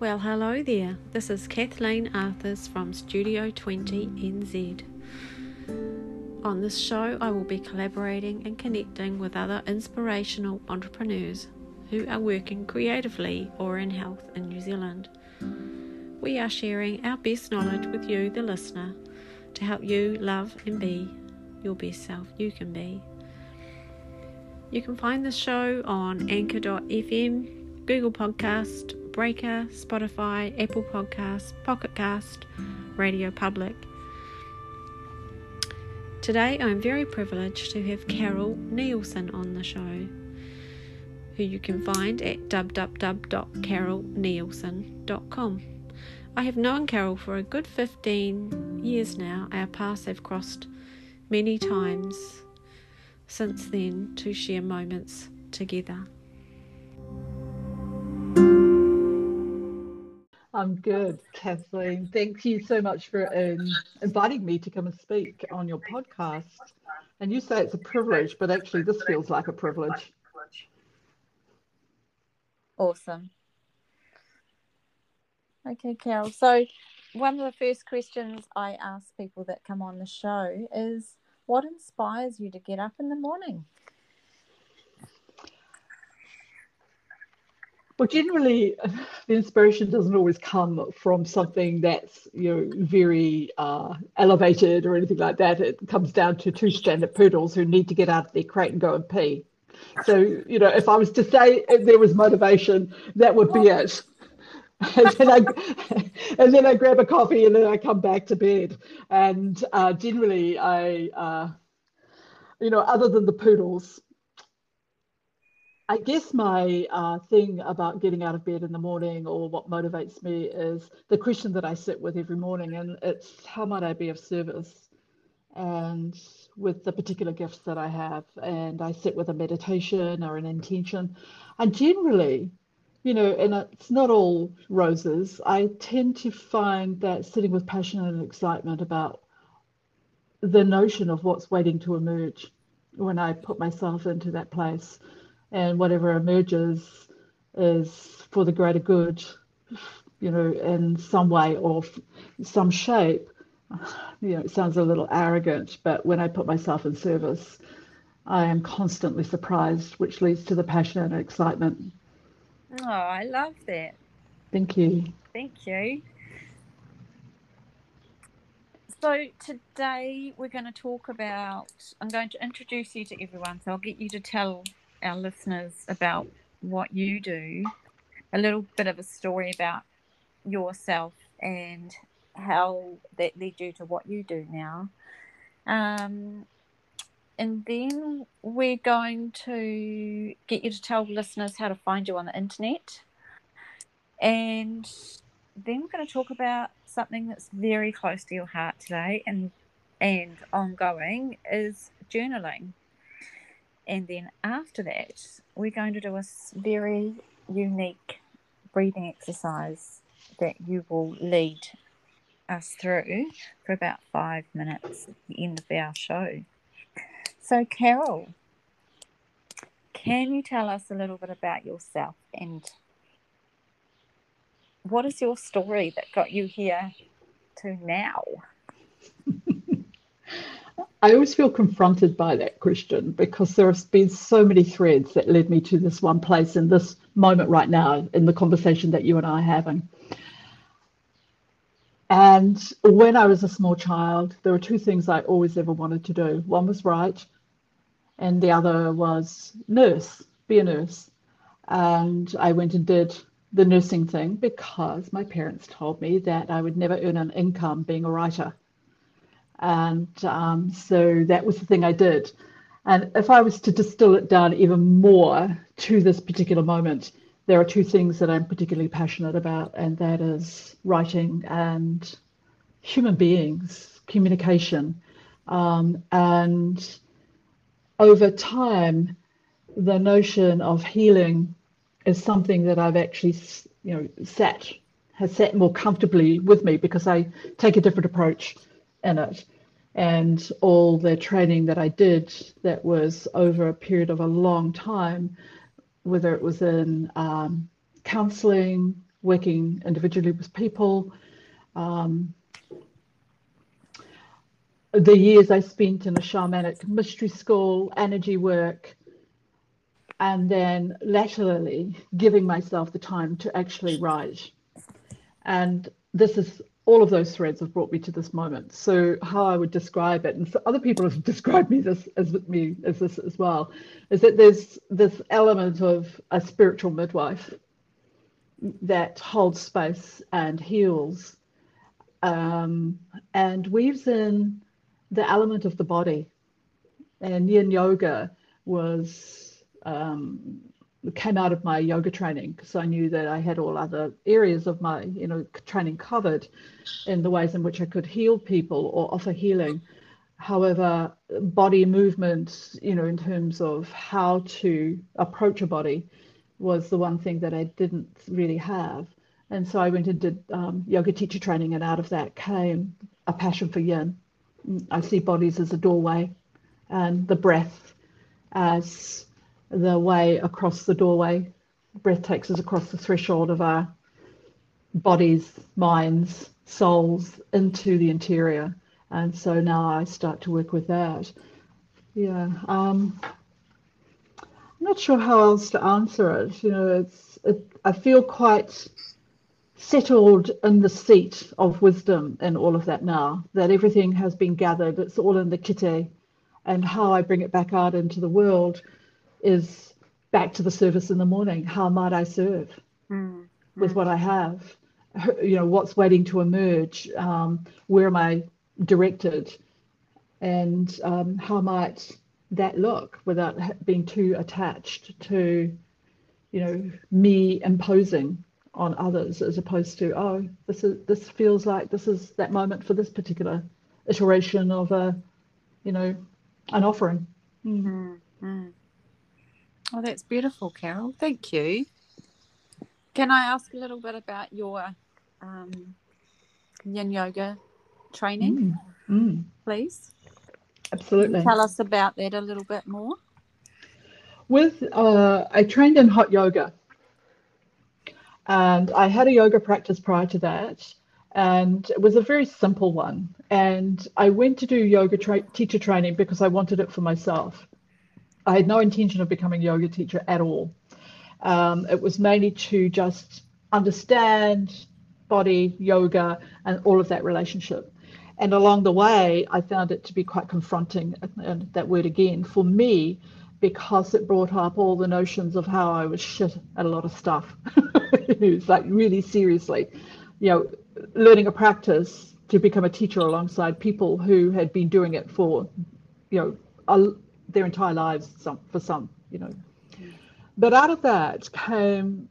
Well, hello there. This is Kathleen Arthurs from Studio 20NZ. On this show, I will be collaborating and connecting with other inspirational entrepreneurs who are working creatively or in health in New Zealand. We are sharing our best knowledge with you, the listener, to help you love and be your best self you can be. You can find the show on anchor.fm, Google Podcast, Breaker, Spotify, Apple Podcasts, Pocket Cast, Radio Public. Today I'm very privileged to have Carol Nielsen on the show, who you can find at www.carolnielsen.com. I have known Carol for a good 15 years now. Our paths have crossed many times since then to share moments together. I'm good, Kathleen. Thank you so much for inviting me to come and speak on your podcast. And you say it's a privilege, but actually this feels like a privilege. Awesome. Okay, Carol. So one of the first questions I ask people that come on the show is, what inspires you to get up in the morning? Well, generally, the inspiration doesn't always come from something that's, very elevated or anything like that. It comes down to two standard poodles who need to get out of their crate and go and pee. So, if I was to say there was motivation, that would be it. And then I grab a coffee and then I come back to bed. And generally, I, other than the poodles, I guess my thing about getting out of bed in the morning or what motivates me is the question that I sit with every morning, and it's how might I be of service, and with the particular gifts that I have. And I sit with a meditation or an intention, and generally, and it's not all roses, I tend to find that sitting with passion and excitement about the notion of what's waiting to emerge when I put myself into that place. And whatever emerges is for the greater good, in some way or some shape. It sounds a little arrogant, but when I put myself in service, I am constantly surprised, which leads to the passion and excitement. Oh, I love that. Thank you. Thank you. So today we're going to talk about, I'm going to introduce you to everyone, so I'll get you to tell our listeners about what you do, a little bit of a story about yourself and how that led you to what you do now, and then we're going to get you to tell listeners how to find you on the internet, and then we're going to talk about something that's very close to your heart today and ongoing is journaling. And then after that, we're going to do a very unique breathing exercise that you will lead us through for about 5 minutes at the end of our show. So, Carol, can you tell us a little bit about yourself and what is your story that got you here to now? I always feel confronted by that question because there have been so many threads that led me to this one place in this moment right now in the conversation that you and I are having. And when I was a small child, there were two things I always ever wanted to do. One was write and the other was nurse, be a nurse. And I went and did the nursing thing because my parents told me that I would never earn an income being a writer. And so that was the thing I did. And if I was to distill it down even more to this particular moment, there are two things that I'm particularly passionate about, and that is writing and human beings, communication. And over time, the notion of healing is something that I've actually, has sat more comfortably with me because I take a different approach in it. And all the training that I did that was over a period of a long time, whether it was in counselling, working individually with people. The years I spent in a shamanic mystery school, energy work, and then laterally giving myself the time to actually write. And this is, all of those threads have brought me to this moment. So how I would describe it, and so other people have described me as this as well, is that there's this element of a spiritual midwife that holds space and heals, and weaves in the element of the body. And Yin Yoga was came out of my yoga training, because I knew that I had all other areas of my training covered in the ways in which I could heal people or offer healing. However, body movement, in terms of how to approach a body, was the one thing that I didn't really have. And so I went and did yoga teacher training, and out of that came a passion for yin. I see bodies as a doorway, and the breath as the way across the doorway. Breath takes us across the threshold of our bodies, minds, souls, into the interior. And so now I start to work with that. Yeah. I'm not sure how else to answer it. I feel quite settled in the seat of wisdom in all of that now, that everything has been gathered. It's all in the kite, and how I bring it back out into the world is back to the service in the morning. How might I serve with what I have? What's waiting to emerge? Where am I directed? And how might that look without being too attached to, me imposing on others, as opposed to, oh, this feels like this is that moment for this particular iteration of an offering. Oh, that's beautiful, Carol. Thank you. Can I ask a little bit about your yin yoga training, please? Absolutely. Tell us about that a little bit more. I trained in hot yoga, and I had a yoga practice prior to that, and it was a very simple one. And I went to do yoga teacher training because I wanted it for myself. I had no intention of becoming a yoga teacher at all. It was mainly to just understand body, yoga, and all of that relationship. And along the way, I found it to be quite confronting, and that word again, for me, because it brought up all the notions of how I was shit at a lot of stuff. It's like, really seriously, learning a practice to become a teacher alongside people who had been doing it for, their entire lives, for some. But out of that came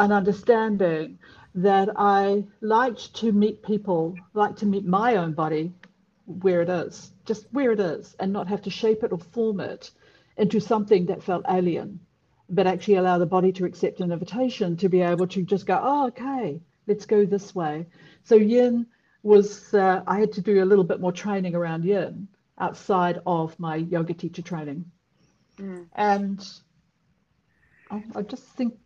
an understanding that I liked to meet people, like to meet my own body where it is, just where it is, and not have to shape it or form it into something that felt alien, but actually allow the body to accept an invitation to be able to just go, oh, okay, let's go this way. So yin was, I had to do a little bit more training around yin outside of my yoga teacher training. And I just think,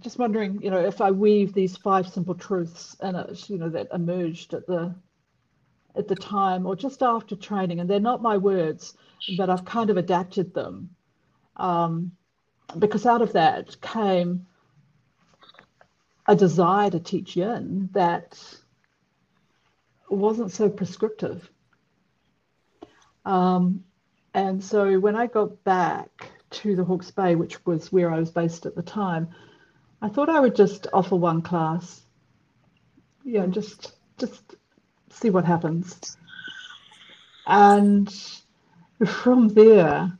just wondering, if I weave these five simple truths in it, that emerged at the time or just after training, and they're not my words, but I've kind of adapted them, because out of that came a desire to teach yin that wasn't so prescriptive. And so when I got back to the Hawke's Bay, which was where I was based at the time, I thought I would just offer one class, just see what happens. And from there,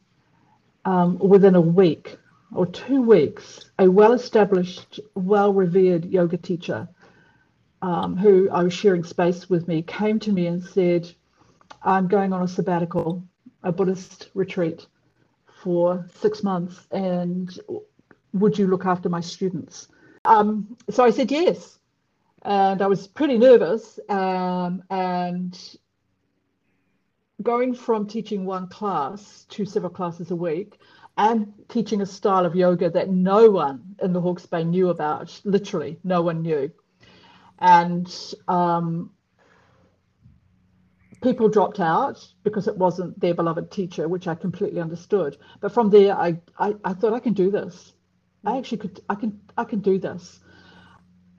within a week or 2 weeks, a well-established, well-revered yoga teacher who I was sharing space with me came to me and said, I'm going on a sabbatical, a Buddhist retreat for 6 months, and would you look after my students? So I said yes, and I was pretty nervous, and going from teaching one class to several classes a week and teaching a style of yoga that no one in the Hawke's Bay knew about, literally no one knew. And people dropped out because it wasn't their beloved teacher, which I completely understood. But from there, I thought, I can do this. I can do this.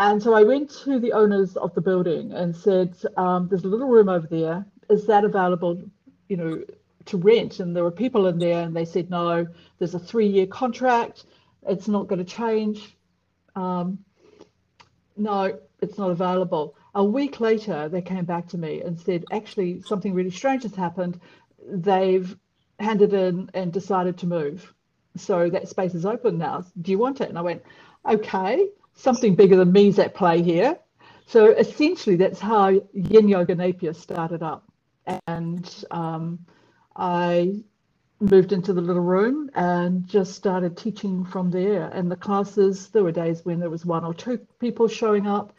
And so I went to the owners of the building and said, there's a little room over there. Is that available, you know, to rent? And there were people in there, and they said, no, there's a 3-year contract. It's not going to change. No, it's not available. A week later, they came back to me and said, actually, something really strange has happened. They've handed in and decided to move. So that space is open now. Do you want it? And I went, okay, something bigger than me is at play here. So essentially, that's how Yin Yoga Napier started up. And I moved into the little room and just started teaching from there. And the classes, there were days when there was 1 or 2 people showing up.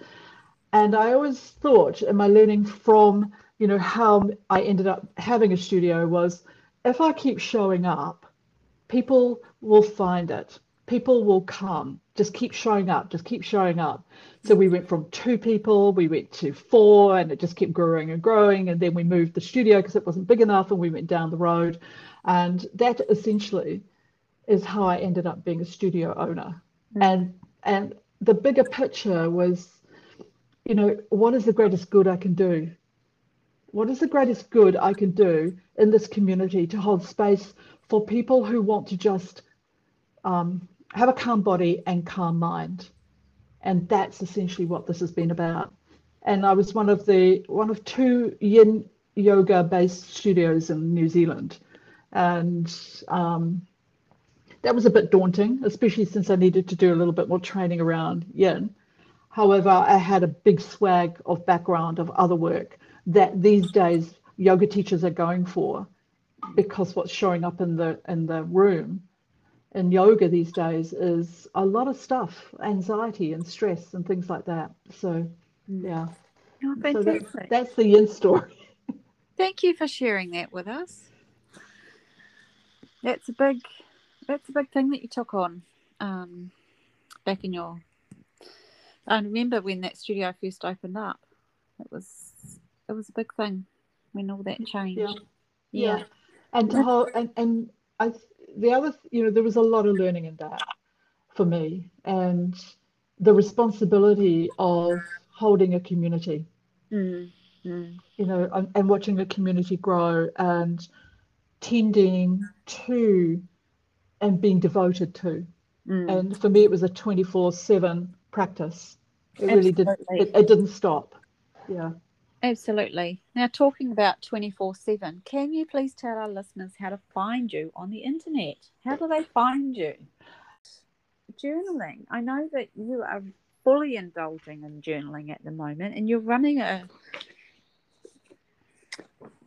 And I always thought, in my learning from, you know, how I ended up having a studio was, if I keep showing up, people will find it. People will come. Just keep showing up. Just keep showing up. So we went from 2 people, we went to 4, and it just kept growing and growing. And then we moved the studio because it wasn't big enough, and we went down the road. And that essentially is how I ended up being a studio owner. Mm-hmm. And the bigger picture was, you know, what is the greatest good I can do? What is the greatest good I can do in this community to hold space for people who want to just have a calm body and calm mind? And that's essentially what this has been about. And I was one of 2 yin yoga based studios in New Zealand. And that was a bit daunting, especially since I needed to do a little bit more training around yin. However, I had a big swag of background of other work that these days yoga teachers are going for, because what's showing up in the room in yoga these days is a lot of stuff, anxiety and stress and things like that. So, yeah. Oh, fantastic. So that's the yin story. Thank you for sharing that with us. That's a big thing that you took on back in your... I remember when that studio first opened up. It was a big thing when all that changed. Yeah. There was a lot of learning in that for me, and the responsibility of holding a community, you know, and watching the community grow and tending to and being devoted to. And for me, it was a 24/7 practice. It really did. It didn't stop. Yeah, absolutely. Now, talking about 24/7, can you please tell our listeners how to find you on the internet? How do they find you? Journaling. I know that you are fully indulging in journaling at the moment, and you're running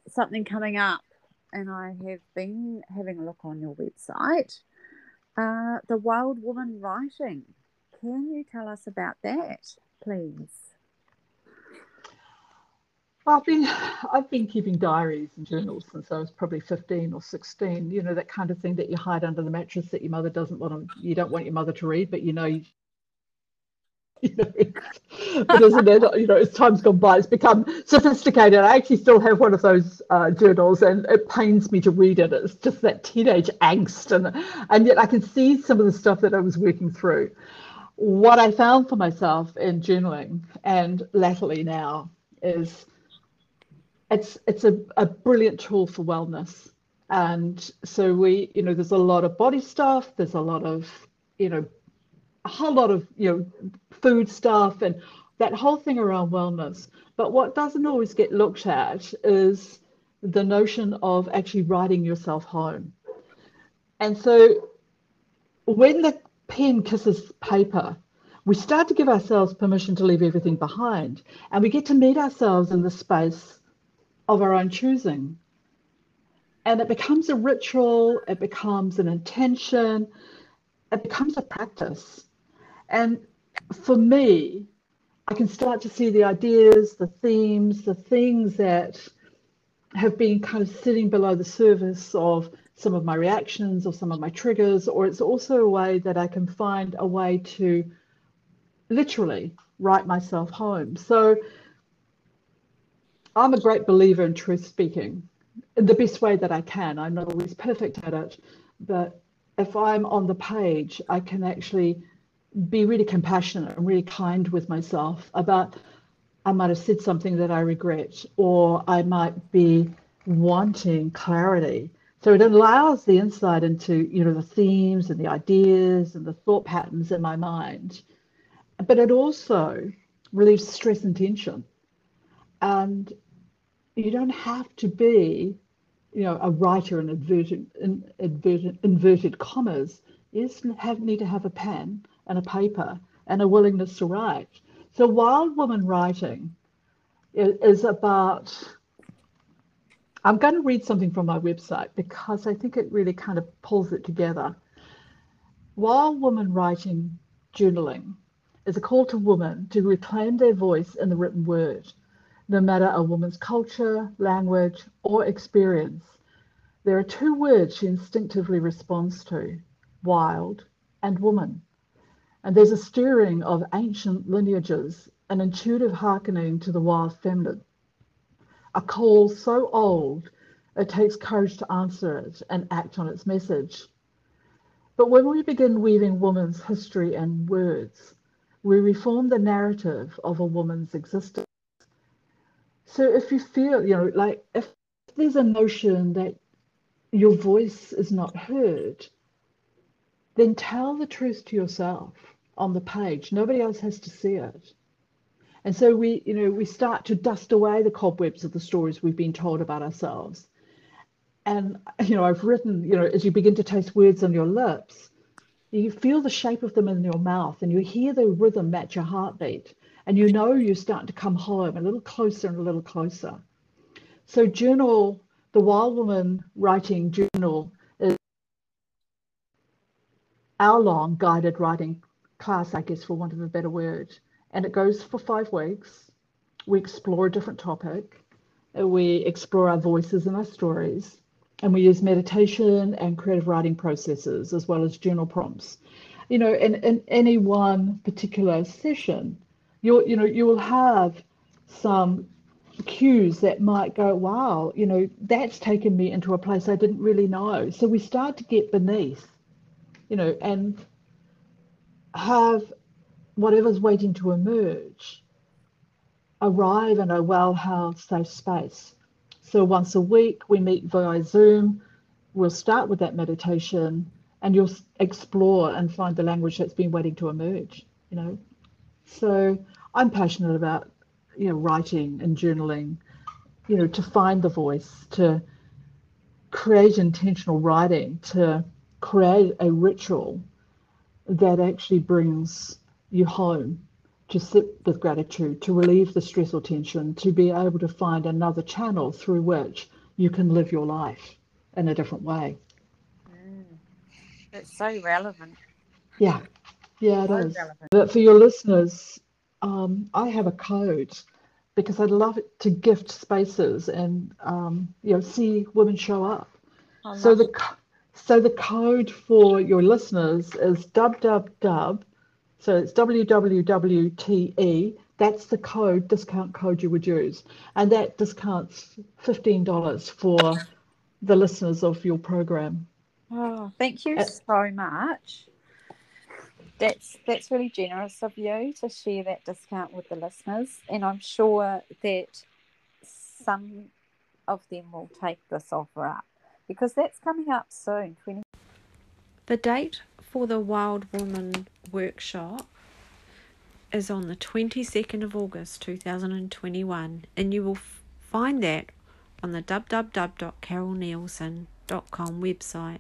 something coming up. And I have been having a look on your website, the Wild Woman Writing. Can you tell us about that, please? I've been keeping diaries and journals since I was probably 15 or 16. You know, that kind of thing that you hide under the mattress that your mother you don't want your mother to read, but you know but as an adult, you know, as time's gone by, it's become sophisticated. I actually still have one of those journals, and it pains me to read it. It's just that teenage angst, and yet I can see some of the stuff that I was working through. What I found for myself in journaling, and latterly now, is it's a brilliant tool for wellness. And so we, you know, there's a lot of body stuff, there's a lot of, you know, a whole lot of, you know, food stuff and that whole thing around wellness. But what doesn't always get looked at is the notion of actually writing yourself home. And so when the pen kisses paper, we start to give ourselves permission to leave everything behind, and we get to meet ourselves in the space of our own choosing. And it becomes a ritual, it becomes an intention, it becomes a practice. And for me, I can start to see the ideas, the themes, the things that have been kind of sitting below the surface of some of my reactions or some of my triggers, or it's also a way that I can find a way to literally write myself home. So I'm a great believer in truth speaking in the best way that I can. I'm not always perfect at it, but if I'm on the page, I can actually be really compassionate and really kind with myself about, I might have said something that I regret, or I might be wanting clarity. So it allows the insight into, you know, the themes and the ideas and the thought patterns in my mind, but it also relieves stress and tension. And you don't have to be, you know, a writer in inverted commas. You just need to have a pen and a paper and a willingness to write. So Wild Woman Writing is about, I'm going to read something from my website because I think it really kind of pulls it together. Wild Woman Writing Journaling is a call to women to reclaim their voice in the written word, no matter a woman's culture, language, or experience. There are two words she instinctively responds to, wild and woman. And there's a stirring of ancient lineages, an intuitive hearkening to the wild feminine. A call so old, it takes courage to answer it and act on its message. But when we begin weaving woman's history and words, we reform the narrative of a woman's existence. So if you feel, you know, like if there's a notion that your voice is not heard, then tell the truth to yourself on the page. Nobody else has to see it. And so we, you know, we start to dust away the cobwebs of the stories we've been told about ourselves. And, you know, I've written, you know, as you begin to taste words on your lips, you feel the shape of them in your mouth and you hear the rhythm match your heartbeat. And you know you start to come home a little closer and a little closer. So journal, the Wild Woman Writing Journal is hour-long guided writing class, I guess, for want of a better word. And it goes for 5 weeks. We explore a different topic. We explore our voices and our stories. And we use meditation and creative writing processes as well as journal prompts. You know, in any one particular session, you will have some cues that might go, wow, you know, that's taken me into a place I didn't really know. So we start to get beneath, you know, and have whatever's waiting to emerge arrive in a well-held safe space. So once a week we meet via Zoom. We'll start with that meditation and you'll explore and find the language that's been waiting to emerge, you know. So I'm passionate about, you know, writing and journaling, you know, to find the voice, to create intentional writing, to create a ritual that actually brings you home, to sit with gratitude, to relieve the stress or tension, to be able to find another channel through which you can live your life in a different way. It's so relevant. Yeah. Yeah, it is. But for your listeners, I have a code because I'd love it to gift spaces and, you know, see women show up. So the code for your listeners is www. So it's www.te. That's the code, discount code you would use. And that discounts $15 for the listeners of your program. Oh, thank you so much. That's really generous of you to share that discount with the listeners, and I'm sure that some of them will take this offer up because that's coming up soon. The date for the Wild Woman workshop is on the 22nd of August 2021, and you will find that on the www.carolnielsen.com website.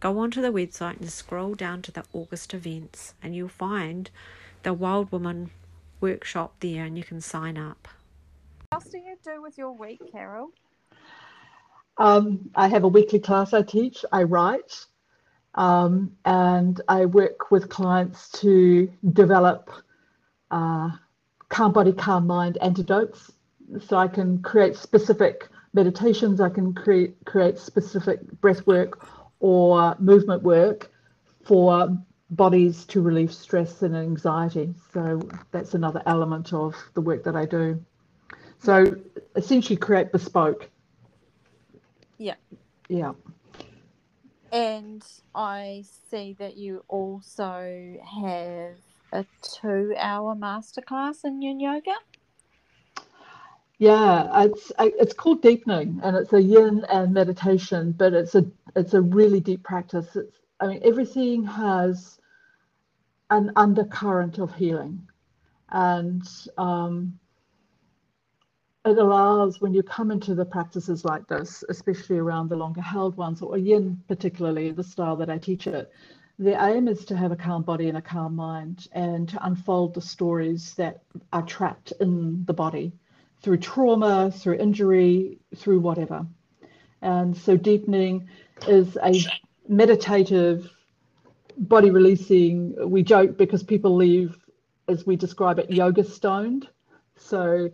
Go onto the website and scroll down to the August events and you'll find the Wild Woman workshop there and you can sign up. What else do you do with your week, Carol? I have a weekly class I teach, I write, and I work with clients to develop calm body, calm mind antidotes so I can create specific meditations, I can create specific breath work or movement work for bodies to relieve stress and anxiety. So that's another element of the work that I do. So essentially create bespoke. Yeah. Yeah. And I see that you also have a 2-hour masterclass in Yin Yoga. Yeah, it's called deepening, and it's a Yin and meditation, but it's a really deep practice. I mean, everything has an undercurrent of healing, and it allows, when you come into the practices like this, especially around the longer held ones, or Yin particularly, the style that I teach it, the aim is to have a calm body and a calm mind, and to unfold the stories that are trapped in the body through trauma, through injury, through whatever. And so deepening is a meditative, body releasing, we joke because people leave, as we describe it, yoga stoned. So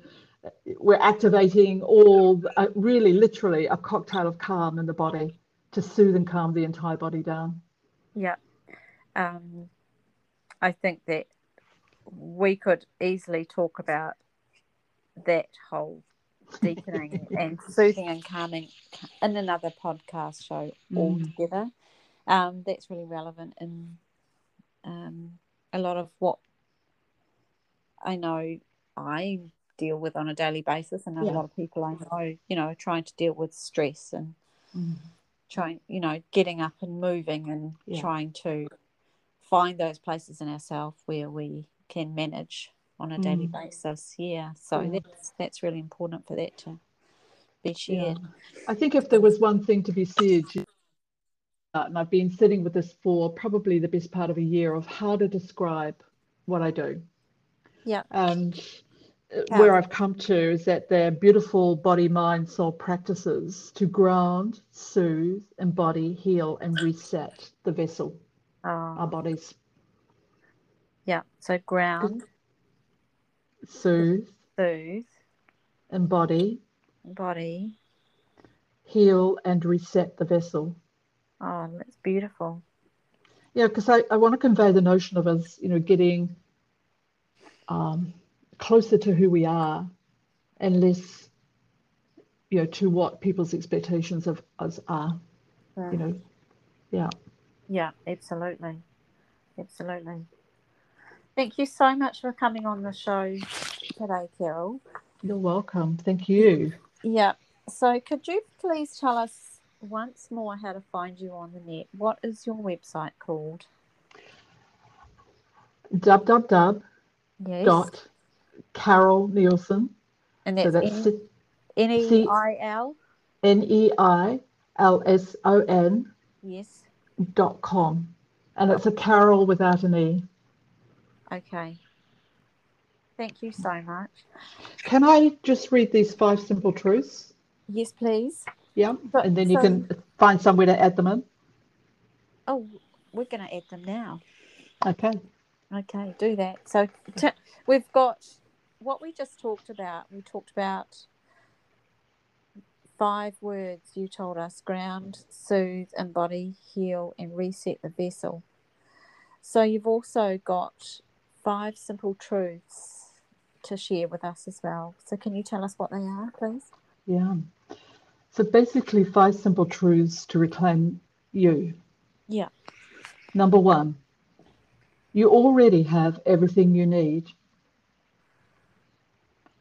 we're activating all, really literally a cocktail of calm in the body to soothe and calm the entire body down. Yeah. I think that we could easily talk about that whole deepening and soothing and calming in another podcast show altogether. That's really relevant in a lot of what I know I deal with on a daily basis, and a lot of people I know, you know, trying to deal with stress and trying, you know, getting up and moving and trying to find those places in ourselves where we can manage on a daily basis. Yeah, so that's really important for that to be shared. Yeah. I think if there was one thing to be said, and I've been sitting with this for probably the best part of a year, of how to describe what I do. Yeah. And where I've come to is that they're beautiful body, mind, soul practices to ground, soothe, embody, heal, and reset the vessel, our bodies. Yeah, so ground, soothe, embody, heal, and reset the vessel. Oh, that's beautiful. Yeah, because I want to convey the notion of us, you know, getting closer to who we are, and less, you know, to what people's expectations of us are. You know, yeah, absolutely. Thank you so much for coming on the show today, Carol. You're welcome. Thank you. Yeah. So could you please tell us once more how to find you on the net? What is your website called? www.carolnielsen. And that's, so that's NEILSON. Yes. .com. And it's a Carol without an E. Okay. Thank you so much. Can I just read these 5 simple truths? Yes, please. Yeah, but, and then you can find somewhere to add them in. Oh, we're going to add them now. Okay, do that. So we've got what we just talked about. We talked about 5 words you told us: ground, soothe, embody, heal, and reset the vessel. So you've also got 5 simple truths to share with us as well. So can you tell us what they are, please? Yeah. So basically 5 simple truths to reclaim you. Yeah. Number 1, you already have everything you need.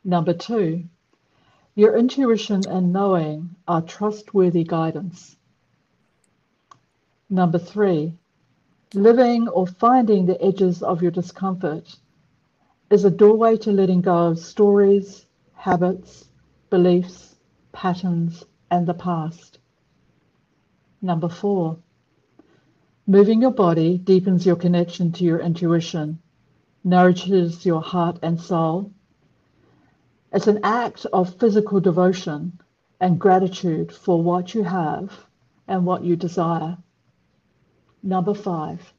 Number 2, your intuition and knowing are trustworthy guidance. Number 3, living or finding the edges of your discomfort is a doorway to letting go of stories, habits, beliefs, patterns, and the past. Number 4, moving your body deepens your connection to your intuition, nourishes your heart and soul. It's an act of physical devotion and gratitude for what you have and what you desire. Number 5,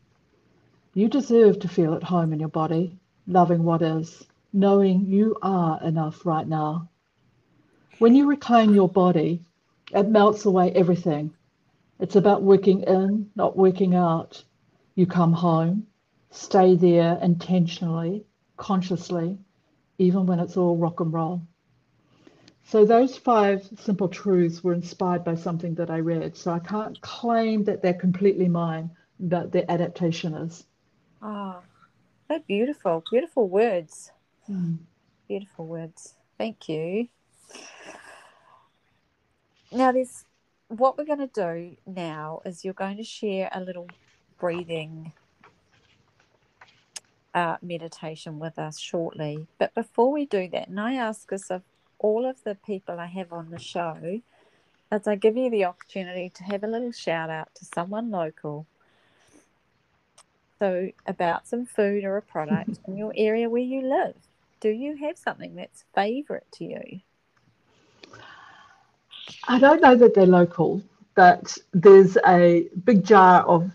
you deserve to feel at home in your body, loving what is, knowing you are enough right now. When you reclaim your body, it melts away everything. It's about working in, not working out. You come home, stay there intentionally, consciously, even when it's all rock and roll. So those 5 simple truths were inspired by something that I read. So I can't claim that they're completely mine, but their adaptation is. Ah, they're beautiful, beautiful words. Mm. Beautiful words. Thank you. Now, what we're going to do now is you're going to share a little breathing meditation with us shortly. But before we do that, and I ask this of all of the people I have on the show, as I give you the opportunity to have a little shout out to someone local, so about some food or a product in your area where you live. Do you have something that's favourite to you? I don't know that they're local, but there's a big jar of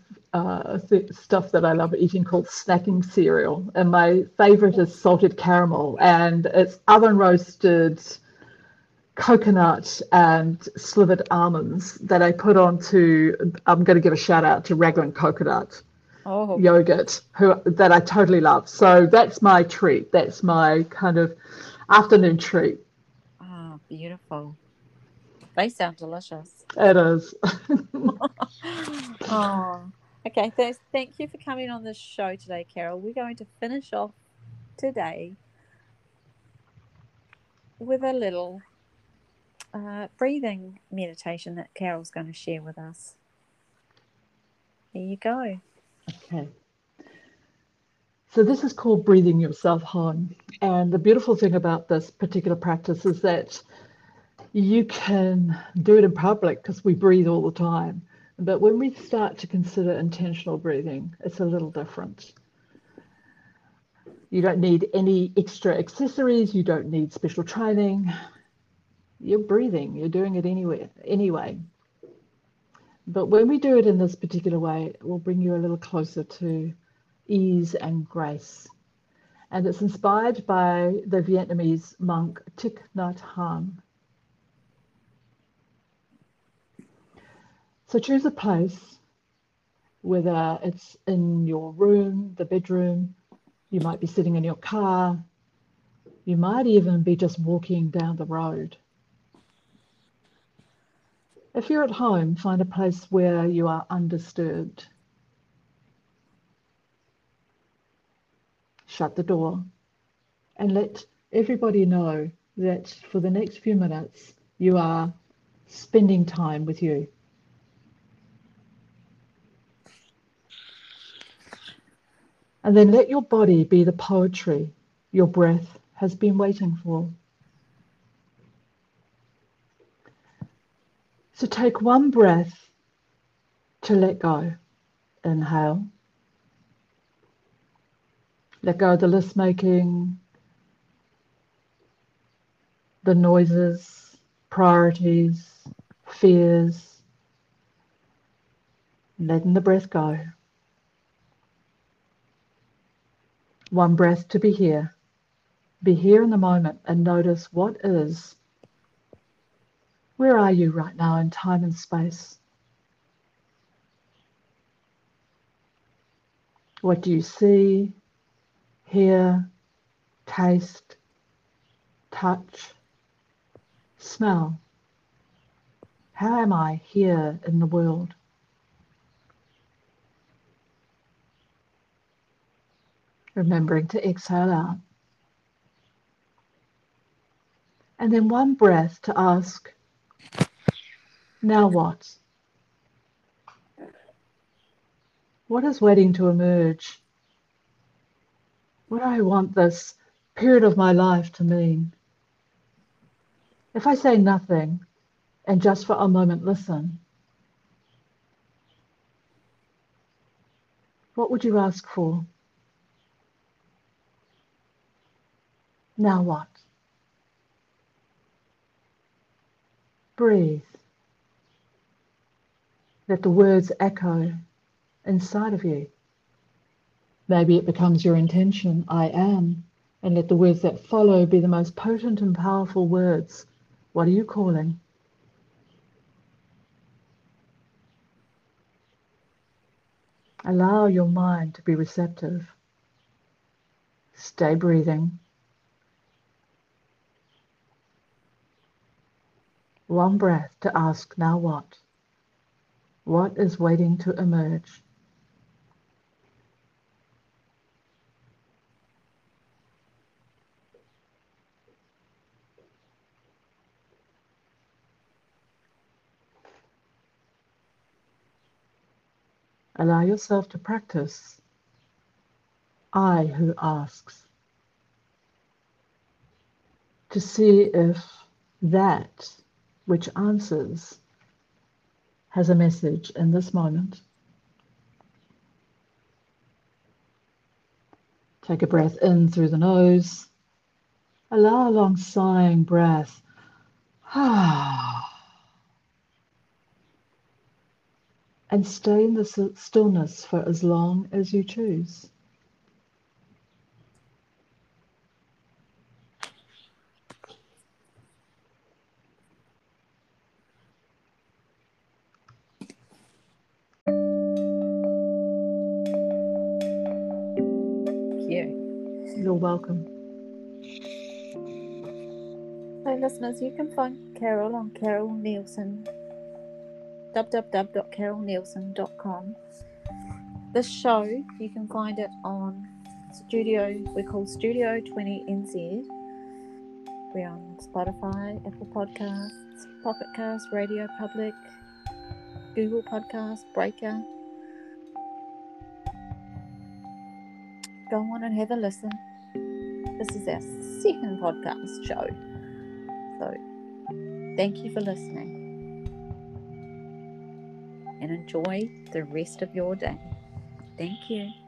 stuff that I love eating called snacking cereal, and my favourite is salted caramel, and it's oven roasted coconut and slivered almonds that I put onto, I'm going to give a shout out to Raglan Coconut yogurt, that I totally love. So that's my treat. That's my kind of afternoon treat. Oh, beautiful. They sound delicious. It is. Oh, okay. Thank you for coming on the show today, Carol. We're going to finish off today with a little breathing meditation that Carol's going to share with us. There you go. Okay. So this is called Breathing Yourself Home. And the beautiful thing about this particular practice is that you can do it in public because we breathe all the time. But when we start to consider intentional breathing, it's a little different. You don't need any extra accessories. You don't need special training. You're breathing. You're doing it anyway. But when we do it in this particular way, it will bring you a little closer to ease and grace. And it's inspired by the Vietnamese monk Thich Nhat Hanh. So choose a place, whether it's in your room, the bedroom, you might be sitting in your car, you might even be just walking down the road. If you're at home, find a place where you are undisturbed. Shut the door and let everybody know that for the next few minutes, you are spending time with you. And then let your body be the poetry your breath has been waiting for. So take one breath to let go. Inhale. Let go of the list making, the noises, priorities, fears. Letting the breath go. One breath to be here in the moment and notice what is. Where are you right now in time and space? What do you see, hear, taste, touch, smell? How am I here in the world? Remembering to exhale out. And then one breath to ask, now what? What is waiting to emerge? What do I want this period of my life to mean? If I say nothing and just for a moment listen, what would you ask for? Now what? Breathe. Let the words echo inside of you. Maybe it becomes your intention, I am, and let the words that follow be the most potent and powerful words What are you calling? Allow your mind to be receptive. Stay breathing. One breath to ask, now what? What is waiting to emerge? Allow yourself to practice. I who asks. To see if that which answers has a message in this moment. Take a breath in through the nose. Allow a long sighing breath. And stay in the stillness for as long as you choose. Thank you. You're welcome. So listeners, you can find Carol on Carol Nielsen. www.carolnielsen.com. This show, you can find it on Studio 20NZ. We're on Spotify, Apple Podcasts, Pocket Cast, Radio Public, Google Podcasts, Breaker. Go on and have a listen. This is our second podcast show. So, thank you for listening. And enjoy the rest of your day. Thank you.